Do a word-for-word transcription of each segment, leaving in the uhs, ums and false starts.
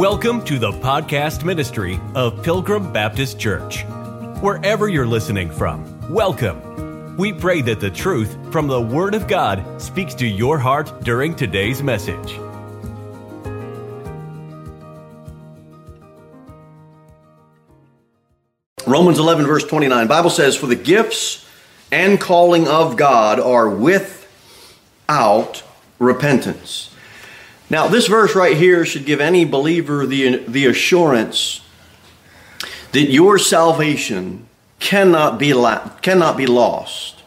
Welcome to the podcast ministry of Pilgrim Baptist Church. Wherever you're listening from, welcome. We pray that the truth from the Word of God speaks to your heart during today's message. Romans eleven, verse twenty-nine, Bible says, "For the gifts and calling of God are without repentance." Now, this verse right here should give any believer the, the assurance that your salvation cannot be la- cannot be lost.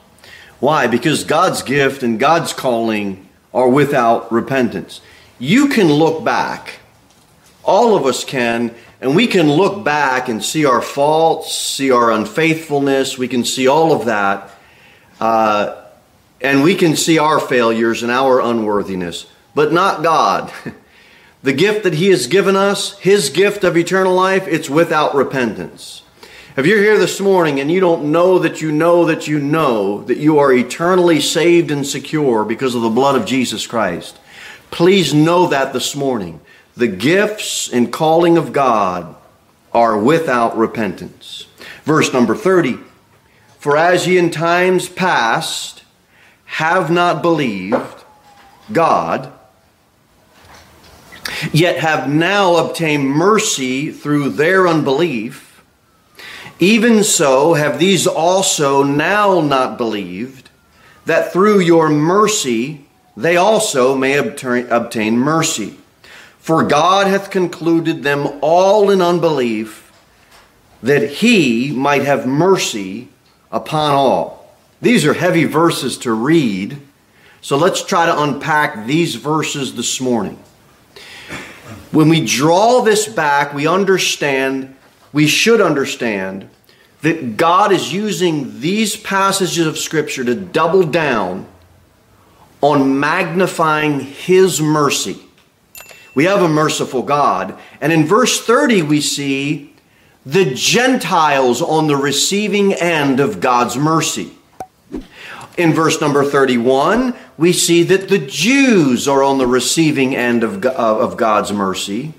Why? Because God's gift and God's calling are without repentance. You can look back. All of us can, and we can look back and see our faults, see our unfaithfulness. We can see all of that, uh, and we can see our failures and our unworthiness. But not God. The gift that He has given us, His gift of eternal life, it's without repentance. If you're here this morning and you don't know that you know that you know that you are eternally saved and secure because of the blood of Jesus Christ, please know that this morning. The gifts and calling of God are without repentance. Verse number thirty, "For as ye in times past have not believed God, yet have now obtained mercy through their unbelief, even so have these also now not believed, that through your mercy they also may obtain mercy. For God hath concluded them all in unbelief, that He might have mercy upon all." These are heavy verses to read, so let's try to unpack these verses this morning. When we draw this back, we understand, we should understand, that God is using these passages of Scripture to double down on magnifying His mercy. We have a merciful God. And in verse thirty, we see the Gentiles on the receiving end of God's mercy. In verse number thirty-one, we see that the Jews are on the receiving end of, of God's mercy.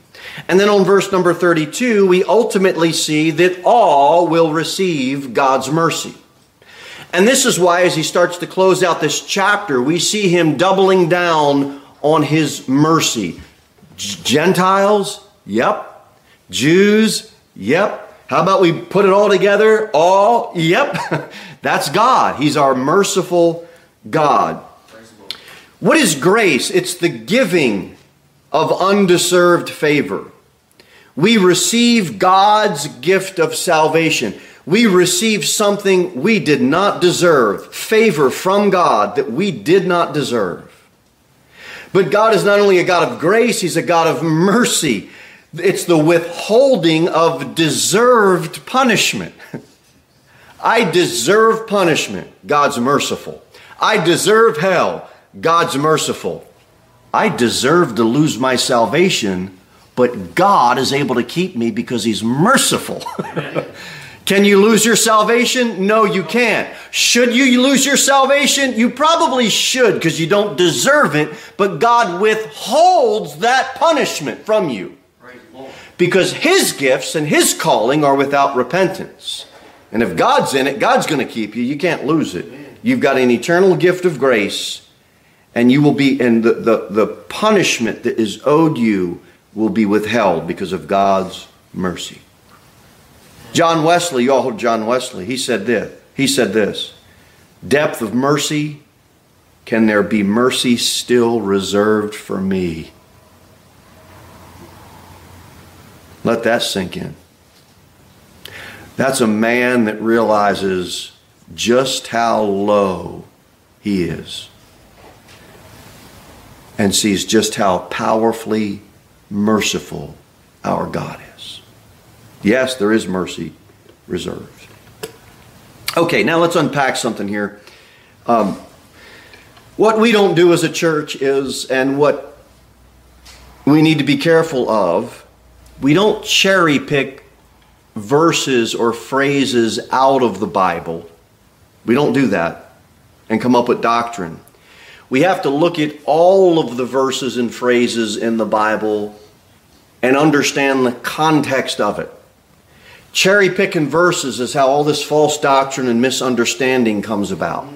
And then on verse number thirty-two, we ultimately see that all will receive God's mercy. And this is why, as he starts to close out this chapter, we see him doubling down on his mercy. Gentiles, yep. Jews, yep. How about we put it all together? All, yep. That's God. He's our merciful God. What is grace? It's the giving of undeserved favor. We receive God's gift of salvation. We receive something we did not deserve, favor from God that we did not deserve. But God is not only a God of grace, He's a God of mercy. It's the withholding of deserved punishment. I deserve punishment. God's merciful. I deserve hell. God's merciful. I deserve to lose my salvation, but God is able to keep me because He's merciful. Can you lose your salvation? No, you can't. Should you lose your salvation? You probably should because you don't deserve it, but God withholds that punishment from you. Because His gifts and His calling are without repentance. And if God's in it, God's going to keep you. You can't lose it. You've got an eternal gift of grace, and you will be, and the, the, the punishment that is owed you will be withheld because of God's mercy. John Wesley, you all heard John Wesley, he said this, he said this, "Depth of mercy, can there be mercy still reserved for me?" Let that sink in. That's a man that realizes just how low he is and sees just how powerfully merciful our God is. Yes, there is mercy reserved. Okay, now let's unpack something here. Um, what we don't do as a church is, and what we need to be careful of, we don't cherry pick verses or phrases out of the Bible. We don't do that and come up with doctrine. We have to look at all of the verses and phrases in the Bible and understand the context of it. Cherry-picking verses is how all this false doctrine and misunderstanding comes about.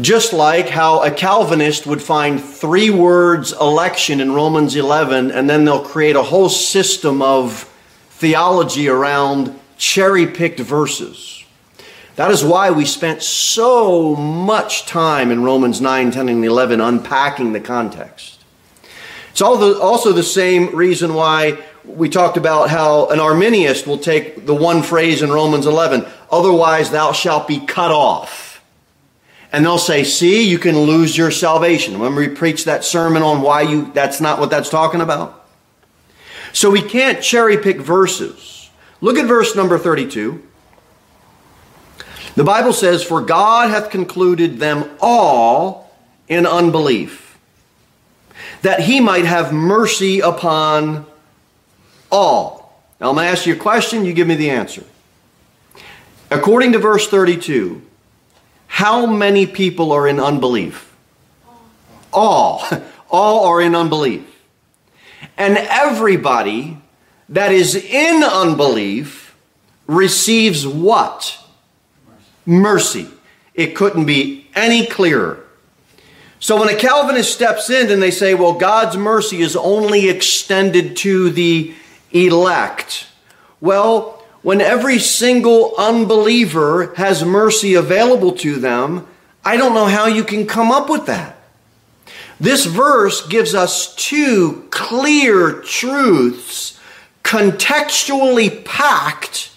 Just like how a Calvinist would find three words election in Romans eleven, and then they'll create a whole system of theology around cherry-picked verses. That is why we spent so much time in Romans nine, ten, and eleven unpacking the context. It's also the same reason why we talked about how an Arminianist will take the one phrase in Romans eleven, otherwise thou shalt be cut off. And they'll say, see, you can lose your salvation. Remember we preached that sermon on why you, that's not what that's talking about? So we can't cherry pick verses. Look at verse number thirty-two. The Bible says, for God hath concluded them all in unbelief, that he might have mercy upon all. Now I'm going to ask you a question, you give me the answer. According to verse thirty-two, how many people are in unbelief? All. All are in unbelief. And everybody that is in unbelief receives what? Mercy. Mercy. It couldn't be any clearer. So when a Calvinist steps in and they say, well, God's mercy is only extended to the elect. Well, when every single unbeliever has mercy available to them, I don't know how you can come up with that. This verse gives us two clear truths, contextually packed,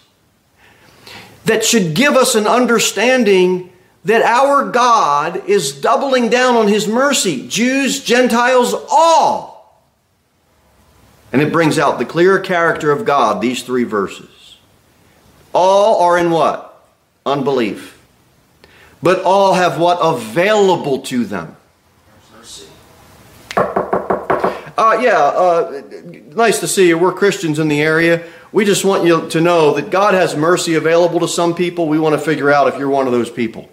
that should give us an understanding that our God is doubling down on his mercy, Jews, Gentiles, all. And it brings out the clear character of God, these three verses. All are in what? Unbelief. But all have what available to them? Mercy. Uh, yeah, uh, nice to see you. We're Christians in the area. We just want you to know that God has mercy available to some people. We want to figure out if you're one of those people.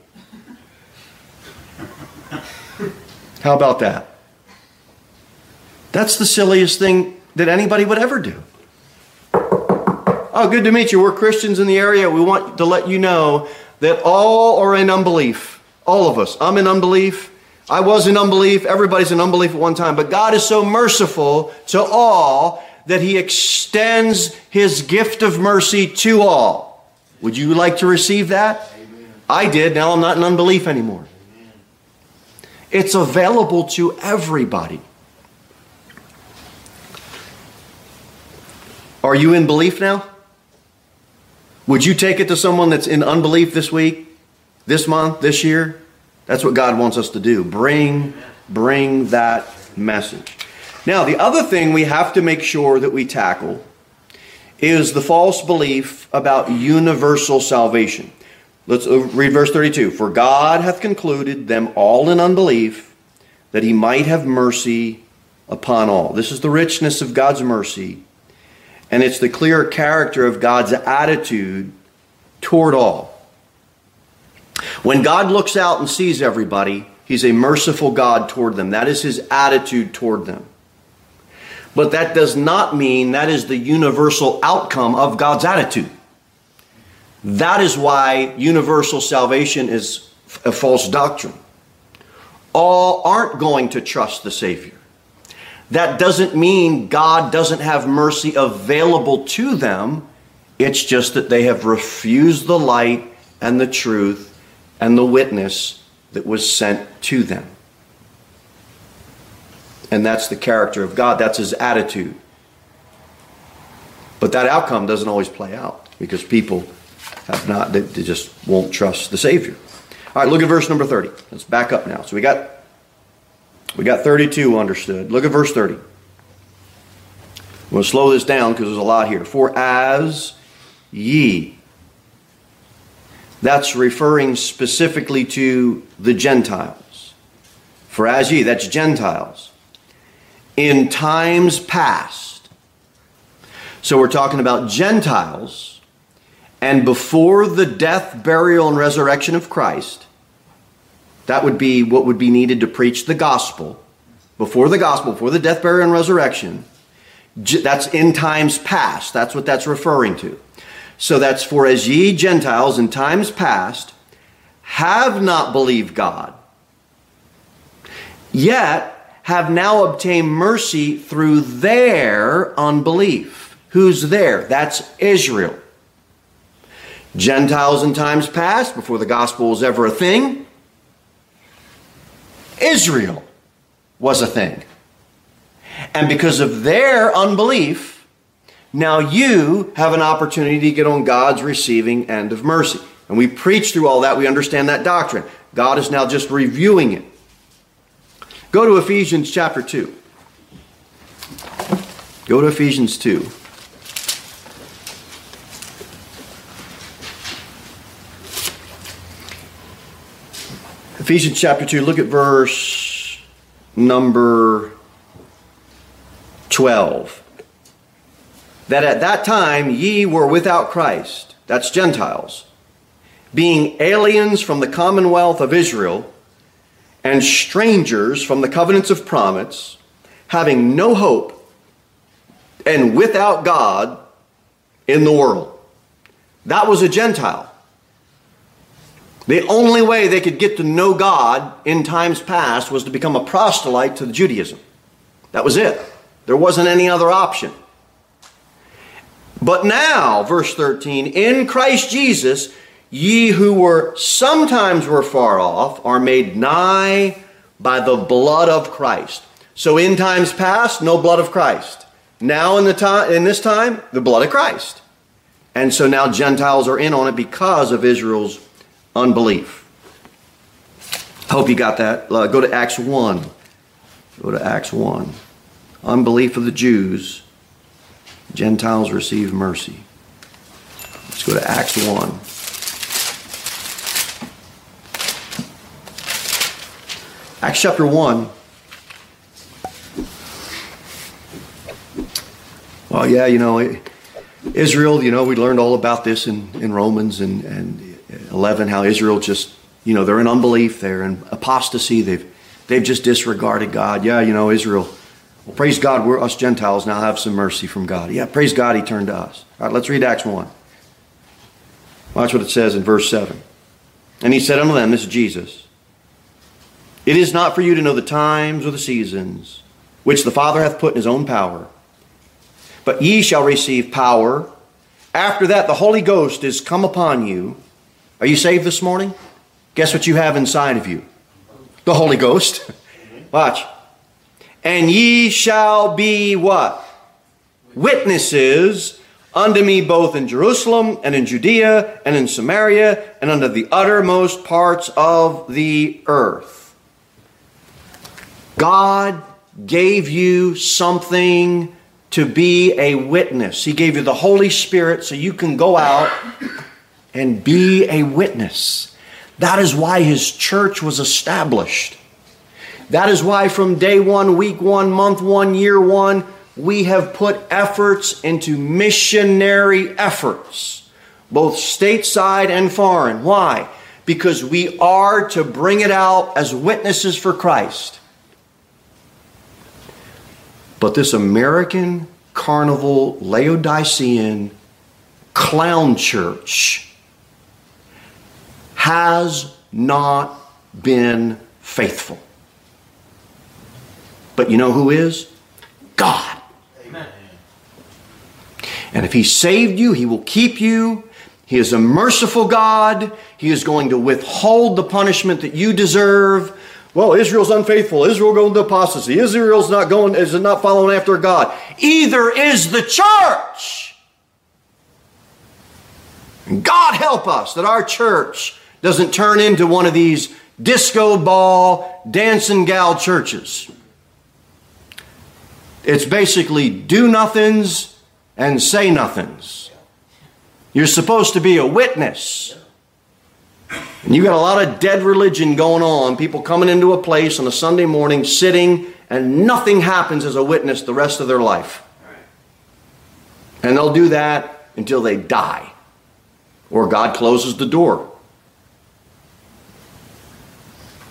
How about that? That's the silliest thing that anybody would ever do. Oh, good to meet you. We're Christians in the area. We want to let you know that all are in unbelief. All of us. I'm in unbelief. I was in unbelief. Everybody's in unbelief at one time. But God is so merciful to all that he extends his gift of mercy to all. Would you like to receive that? Amen. I did. Now I'm not in unbelief anymore. Amen. It's available to everybody. Are you in belief now? Would you take it to someone that's in unbelief this week, this month, this year? That's what God wants us to do. Bring, bring that message. Now, the other thing we have to make sure that we tackle is the false belief about universal salvation. Let's read verse thirty-two. For God hath concluded them all in unbelief, that he might have mercy upon all. This is the richness of God's mercy, and it's the clear character of God's attitude toward all. When God looks out and sees everybody, he's a merciful God toward them. That is his attitude toward them. But that does not mean that is the universal outcome of God's attitude. That is why universal salvation is a false doctrine. All aren't going to trust the Savior. That doesn't mean God doesn't have mercy available to them. It's just that they have refused the light and the truth and the witness that was sent to them. And that's the character of God. That's his attitude. But that outcome doesn't always play out because people have not, they just won't trust the Savior. All right, look at verse number thirty. Let's back up now. So we got we got thirty-two understood. Look at verse thirty. I'm going to slow this down because there's a lot here. For as ye, that's referring specifically to the Gentiles. For as ye, that's Gentiles. In times past. So we're talking about Gentiles, and before the death, burial, and resurrection of Christ, that would be what would be needed to preach the gospel. Before the gospel, before the death, burial, and resurrection, That's in times past. That's what that's referring to. So that's for as ye Gentiles in times past have not believed God, yet have now obtained mercy through their unbelief. Who's there? That's Israel. Gentiles in times past, before the gospel was ever a thing, Israel was a thing. And because of their unbelief, now you have an opportunity to get on God's receiving end of mercy. And we preach through all that. We understand that doctrine. God is now just reviewing it. Go to Ephesians chapter two. Go to Ephesians two. Ephesians chapter two, look at verse number twelve. That at that time ye were without Christ, that's Gentiles, being aliens from the commonwealth of Israel and strangers from the covenants of promise, having no hope and without God in the world. That was a Gentile. The only way they could get to know God in times past was to become a proselyte to Judaism. That was it. There wasn't any other option. But now, verse thirteen, in Christ Jesus, ye who were sometimes were far off are made nigh by the blood of Christ. So in times past, no blood of Christ. Now in the time, in this time, the blood of Christ. And so now Gentiles are in on it because of Israel's unbelief. Hope you got that. Uh, go to Acts one. Go to Acts one. Unbelief of the Jews. Gentiles receive mercy. Let's go to Acts one. Acts chapter one. Well, yeah, you know, Israel, you know, we learned all about this in, in Romans and, and eleven, how Israel just, you know, they're in unbelief, they're in apostasy, they've they've just disregarded God. Yeah, you know, Israel, well, praise God, we're us Gentiles now have some mercy from God. Yeah, praise God, he turned to us. All right, let's read Acts one. Watch what it says in verse seven. And he said unto them, this is Jesus, it is not for you to know the times or the seasons which the Father hath put in his own power, but ye shall receive power. After that, the Holy Ghost is come upon you. Are you saved this morning? Guess what you have inside of you? The Holy Ghost. Watch. And ye shall be what? Witnesses unto me both in Jerusalem and in Judea and in Samaria and unto the uttermost parts of the earth. God gave you something to be a witness. He gave you the Holy Spirit so you can go out and be a witness. That is why his church was established. That is why from day one, week one, month one, year one, we have put efforts into missionary efforts, both stateside and foreign. Why? Because we are to bring it out as witnesses for Christ. But this American carnival Laodicean clown church has not been faithful. But you know who is? God. Amen. And if he saved you, he will keep you. He is a merciful God. He is going to withhold the punishment that you deserve. Well, Israel's unfaithful. Israel going to apostasy. Israel's not going, is not following after God. Either is the church. And God help us that our church doesn't turn into one of these disco ball, dancing gal churches. It's basically do nothings and say nothings. You're supposed to be a witness. And you got a lot of dead religion going on. People coming into a place on a Sunday morning, sitting, and nothing happens as a witness the rest of their life. And they'll do that until they die. Or God closes the door.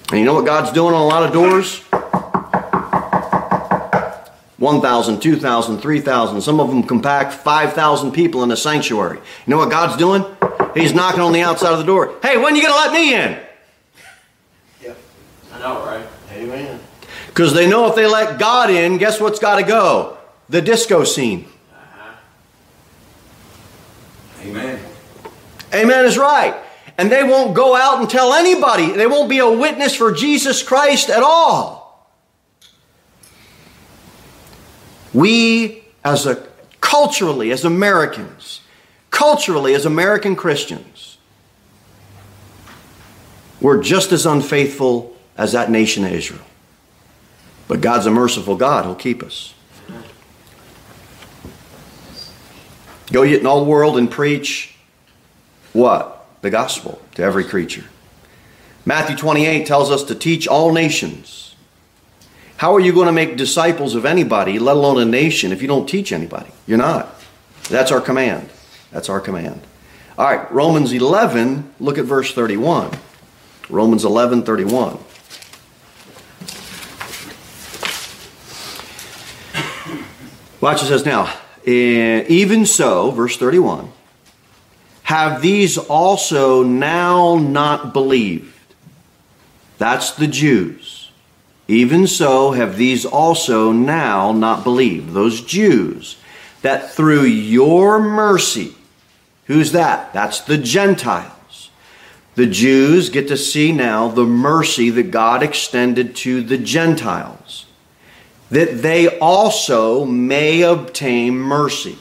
And you know what God's doing on a lot of doors? one thousand, two thousand, three thousand. Some of them compact five thousand people in a sanctuary. You know what God's doing? He's knocking on the outside of the door. Hey, when are you going to let me in? Yeah, I know, right? Amen. Because they know if they let God in, guess what's got to go? The disco scene. Uh-huh. Amen. Amen is right. And they won't go out and tell anybody. They won't be a witness for Jesus Christ at all. We, as a culturally, as Americans, culturally, as American Christians, we're just as unfaithful as that nation of Israel. But God's a merciful God. He'll keep us. Go ye into all the world and preach what? The gospel to every creature. Matthew twenty-eight tells us to teach all nations. How are you going to make disciples of anybody, let alone a nation, if you don't teach anybody? You're not. That's our command. That's our command. All right, Romans eleven, look at verse thirty-one. Romans eleven, thirty-one. Watch, it says now, even so, verse thirty-one, have these also now not believed? That's the Jews. Even so, have these also now not believed? Those Jews, that through your mercy, who's that? That's the Gentiles. The Jews get to see now the mercy that God extended to the Gentiles, that they also may obtain mercy.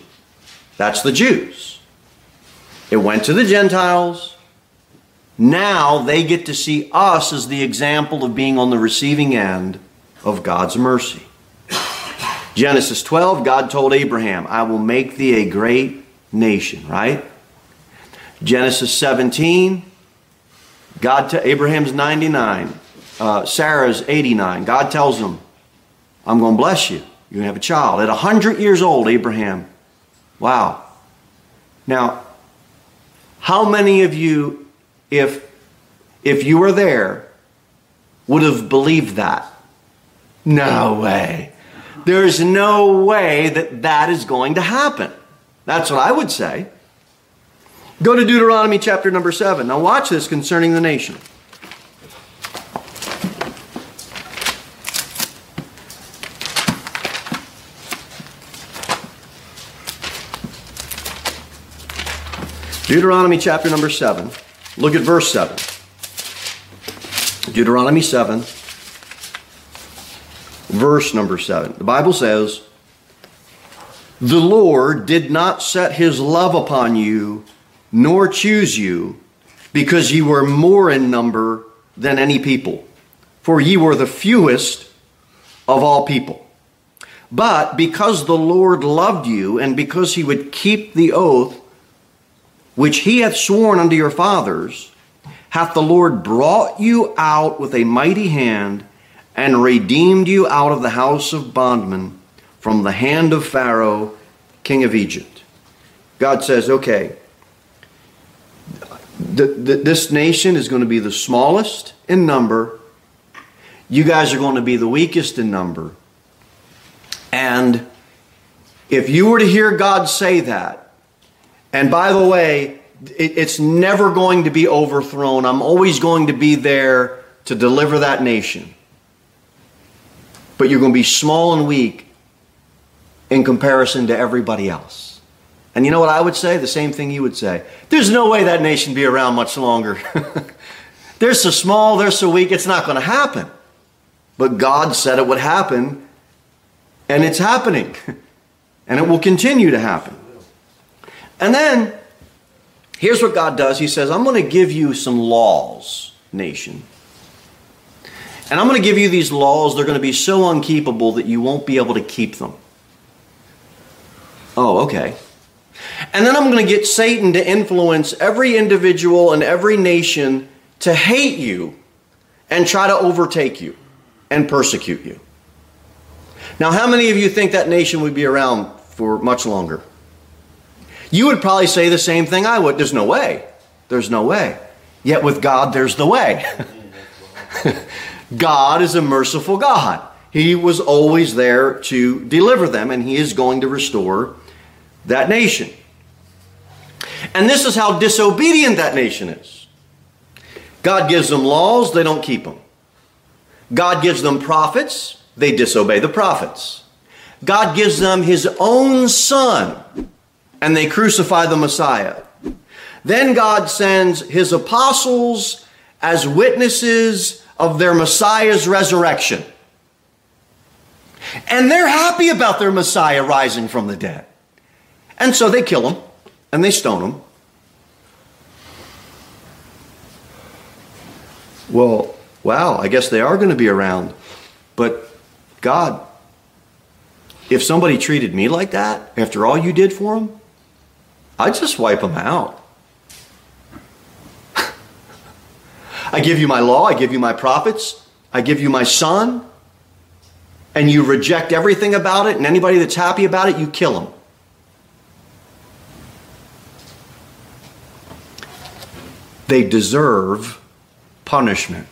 That's the Jews. It went to the Gentiles. Now they get to see us as the example of being on the receiving end of God's mercy. Genesis twelve, God told Abraham, I will make thee a great nation, right? Genesis seventeen, God to Abraham's ninety-nine, uh, Sarah's eighty-nine. God tells him, I'm going to bless you. You're going to have a child. At one hundred years old, Abraham. Wow. Now, how many of you, if, if you were there, would have believed that? No way. There's no way that that is going to happen. That's what I would say. Go to Deuteronomy chapter number seven. Now watch this concerning the nation. Deuteronomy chapter number seven. Look at verse seven. Deuteronomy seven, verse number seven. The Bible says, the Lord did not set his love upon you, nor choose you, because ye were more in number than any people, for ye were the fewest of all people. But because the Lord loved you, and because he would keep the oath which he hath sworn unto your fathers, hath the Lord brought you out with a mighty hand, and redeemed you out of the house of bondmen, from the hand of Pharaoh, king of Egypt. God says, okay, th- th- this nation is going to be the smallest in number. You guys are going to be the weakest in number. And if you were to hear God say that, and by the way, it's never going to be overthrown. I'm always going to be there to deliver that nation. But you're going to be small and weak in comparison to everybody else. And you know what I would say? The same thing you would say. There's no way that nation be around much longer. They're so small, they're so weak, it's not going to happen. But God said it would happen, and it's happening. And it will continue to happen. And then, here's what God does. He says, I'm going to give you some laws, nation. And I'm going to give you these laws. They're going to be so unkeepable that you won't be able to keep them. Oh, okay. And then I'm going to get Satan to influence every individual and every nation to hate you and try to overtake you and persecute you. Now, how many of you think that nation would be around for much longer? You would probably say the same thing I would. There's no way. There's no way. Yet with God, there's the way. God is a merciful God. He was always there to deliver them, and he is going to restore that nation. And this is how disobedient that nation is. God gives them laws, they don't keep them. God gives them prophets, they disobey the prophets. God gives them his own son, and they crucify the Messiah. Then God sends his apostles as witnesses of their Messiah's resurrection. And they're happy about their Messiah rising from the dead. And so they kill him, and they stone him. Well, wow, I guess they are going to be around. But God, if somebody treated me like that, after all you did for them, I'd just wipe them out. I give you my law, I give you my prophets, I give you my son, and you reject everything about it, and anybody that's happy about it, you kill them. They deserve punishment,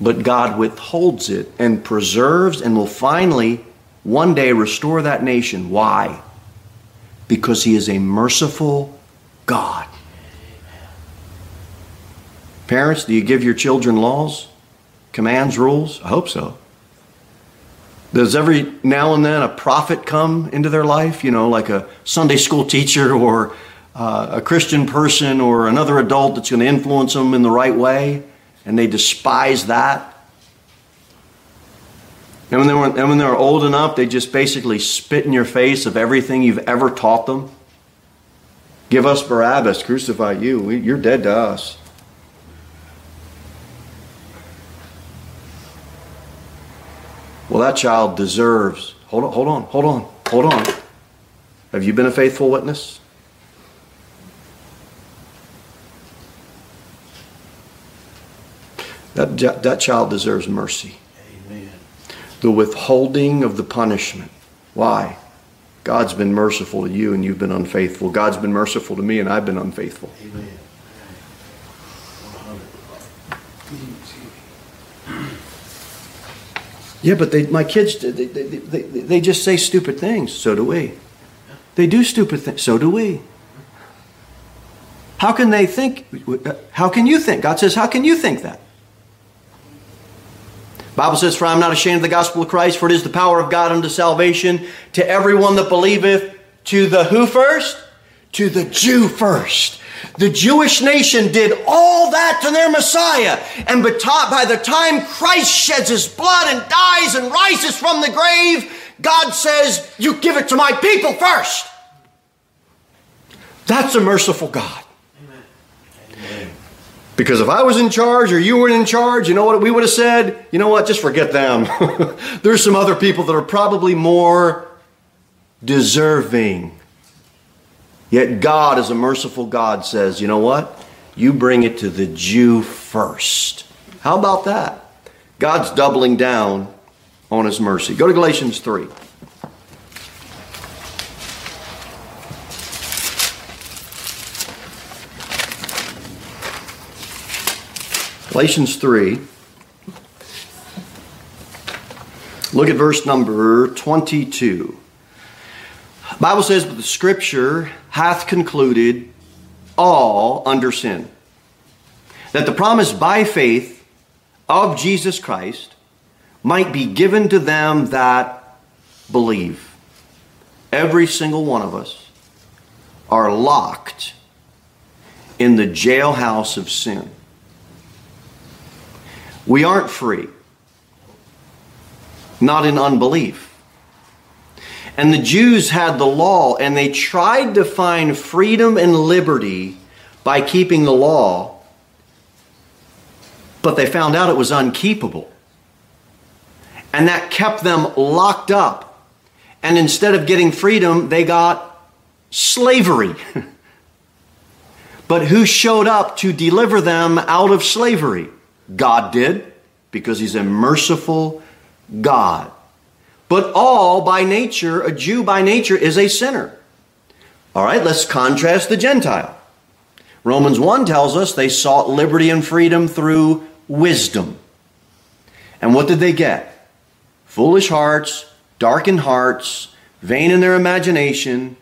but God withholds it and preserves and will finally one day restore that nation. Why? Because he is a merciful God. Parents, do you give your children laws, commands, rules? I hope so. Does every now and then a prophet come into their life, you know, like a Sunday school teacher or uh, a Christian person or another adult that's going to influence them in the right way, and they despise that? And when, they were, and when they were old enough, they just basically spit in your face of everything you've ever taught them. Give us Barabbas, crucify you. We, you're dead to us. Well, that child deserves. Hold on, hold on, hold on, hold on. Have you been a faithful witness? That, that child deserves mercy. The withholding of the punishment. Why? God's been merciful to you and you've been unfaithful. God's been merciful to me and I've been unfaithful. Amen. Yeah, but they, my kids, they, they, they, they just say stupid things. So do we. They do stupid things. So do we. How can they think? How can you think? God says, how can you think that? Bible says, for I am not ashamed of the gospel of Christ, for it is the power of God unto salvation to everyone that believeth, to the who first? To the Jew first. The Jewish nation did all that to their Messiah. And by the time Christ sheds his blood and dies and rises from the grave, God says, you give it to my people first. That's a merciful God. Because if I was in charge or you were in charge, you know what we would have said? You know what? Just forget them. There's some other people that are probably more deserving. Yet God, as a merciful God, says, you know what? You bring it to the Jew first. How about that? God's doubling down on his mercy. Go to Galatians three. Galatians three, look at verse number twenty-two. The Bible says, but the scripture hath concluded all under sin, that the promise by faith of Jesus Christ might be given to them that believe. Every single one of us are locked in the jailhouse of sin. We aren't free, not in unbelief. And the Jews had the law, and they tried to find freedom and liberty by keeping the law, but they found out it was unkeepable. And that kept them locked up. And instead of getting freedom, they got slavery. But who showed up to deliver them out of slavery? God did, because he's a merciful God. But all by nature, a Jew by nature is a sinner. All right, let's contrast the Gentile. Romans one tells us they sought liberty and freedom through wisdom. And what did they get? foolish hearts, darkened hearts, vain in their imagination,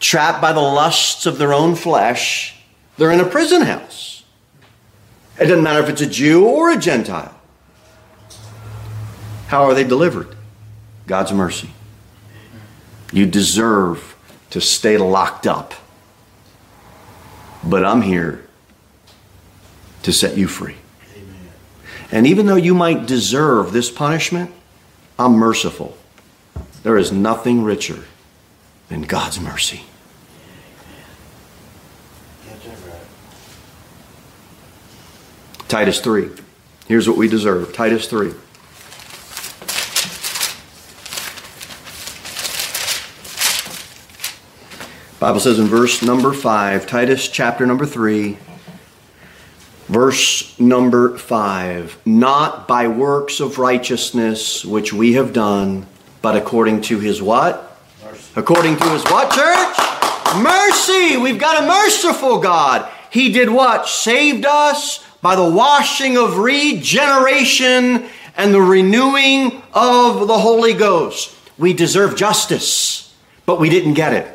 trapped by the lusts of their own flesh, they're in a prison house. It doesn't matter if it's a Jew or a Gentile. How are they delivered? God's mercy. You deserve to stay locked up. But I'm here to set you free. Amen. And even though you might deserve this punishment, I'm merciful. There is nothing richer than God's mercy. Amen. That's right. Titus three. Here's what we deserve. Titus three. Bible says in verse number five, Titus chapter number three, verse number five, not by works of righteousness which we have done, but according to his what? Mercy. According to his what, church? Mercy. We've got a merciful God. He did what? Saved us by the washing of regeneration and the renewing of the Holy Ghost. We deserve justice, but we didn't get it.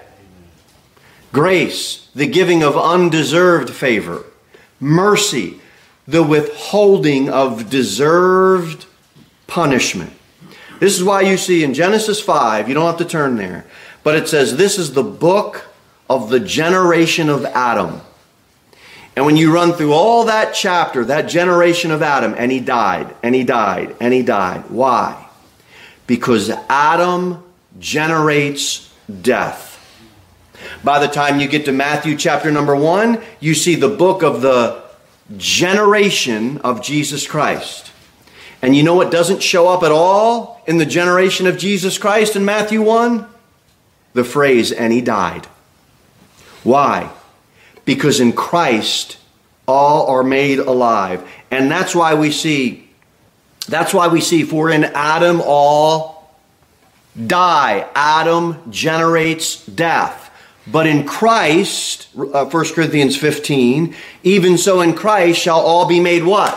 Grace, the giving of undeserved favor. Mercy, the withholding of deserved punishment. This is why you see in Genesis five, you don't have to turn there, but it says this is the book of the generation of Adam. And when you run through all that chapter, that generation of Adam, and he died, and he died, and he died. Why? Because Adam generates death. By the time you get to Matthew chapter number one, you see the book of the generation of Jesus Christ. And you know what doesn't show up at all in the generation of Jesus Christ in Matthew one? The phrase, and he died. Why? Because in Christ, all are made alive. And that's why we see, that's why we see, for in Adam all die. Adam generates death. But in Christ, uh, First Corinthians fifteen, even so in Christ shall all be made what?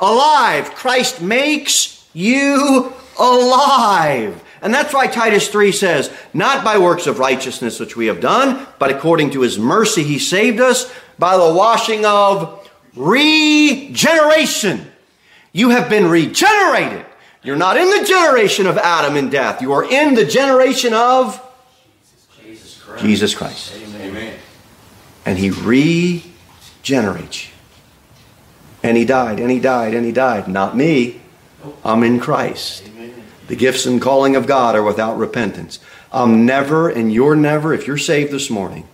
Alive. Christ makes you alive. And that's why Titus three says, not by works of righteousness which we have done, but according to his mercy he saved us by the washing of regeneration. You have been regenerated. You're not in the generation of Adam and death. You are in the generation of Jesus Christ. Amen. And he regenerates you. And he died, and he died, and he died. Not me. I'm in Christ. Amen. The gifts and calling of God are without repentance. I'm never, and you're never, if you're saved this morning,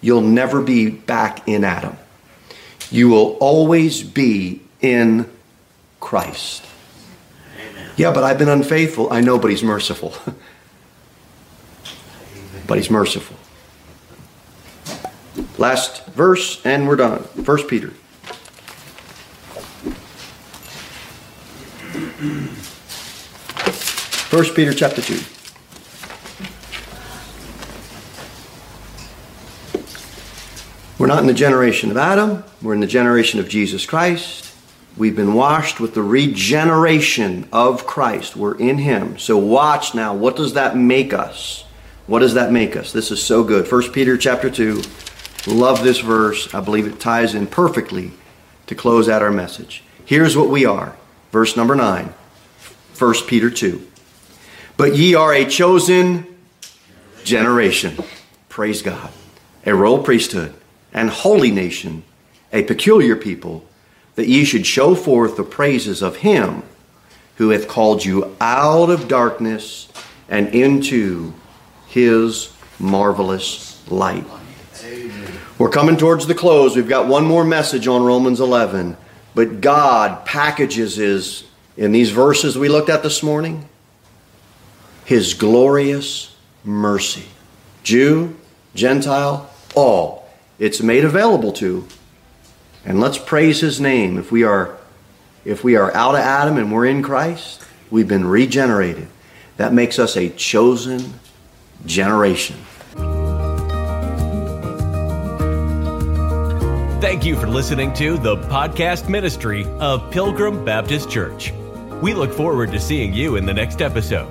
you'll never be back in Adam. You will always be in Christ. Amen. Yeah, but I've been unfaithful. I know, but he's merciful. But he's merciful. Last verse, and we're done. First Peter. First Peter chapter two. We're not in the generation of Adam. We're in the generation of Jesus Christ. We've been washed with the regeneration of Christ. We're in him. So watch now. What does that make us? What does that make us? This is so good. First Peter chapter two. Love this verse. I believe it ties in perfectly to close out our message. Here's what we are. Verse number nine. First Peter two. But ye are a chosen generation. Praise God. A royal priesthood, an holy nation, a peculiar people, that ye should show forth the praises of him who hath called you out of darkness and into his marvelous light. Amen. We're coming towards the close. We've got one more message on Romans eleven. But God packages his, in these verses we looked at this morning, his glorious mercy. Jew, Gentile, all. It's made available to. And let's praise his name. If we are, if we are out of Adam and we're in Christ, we've been regenerated. That makes us a chosen generation. Thank you for listening to the podcast ministry of Pilgrim Baptist Church. We look forward to seeing you in the next episode.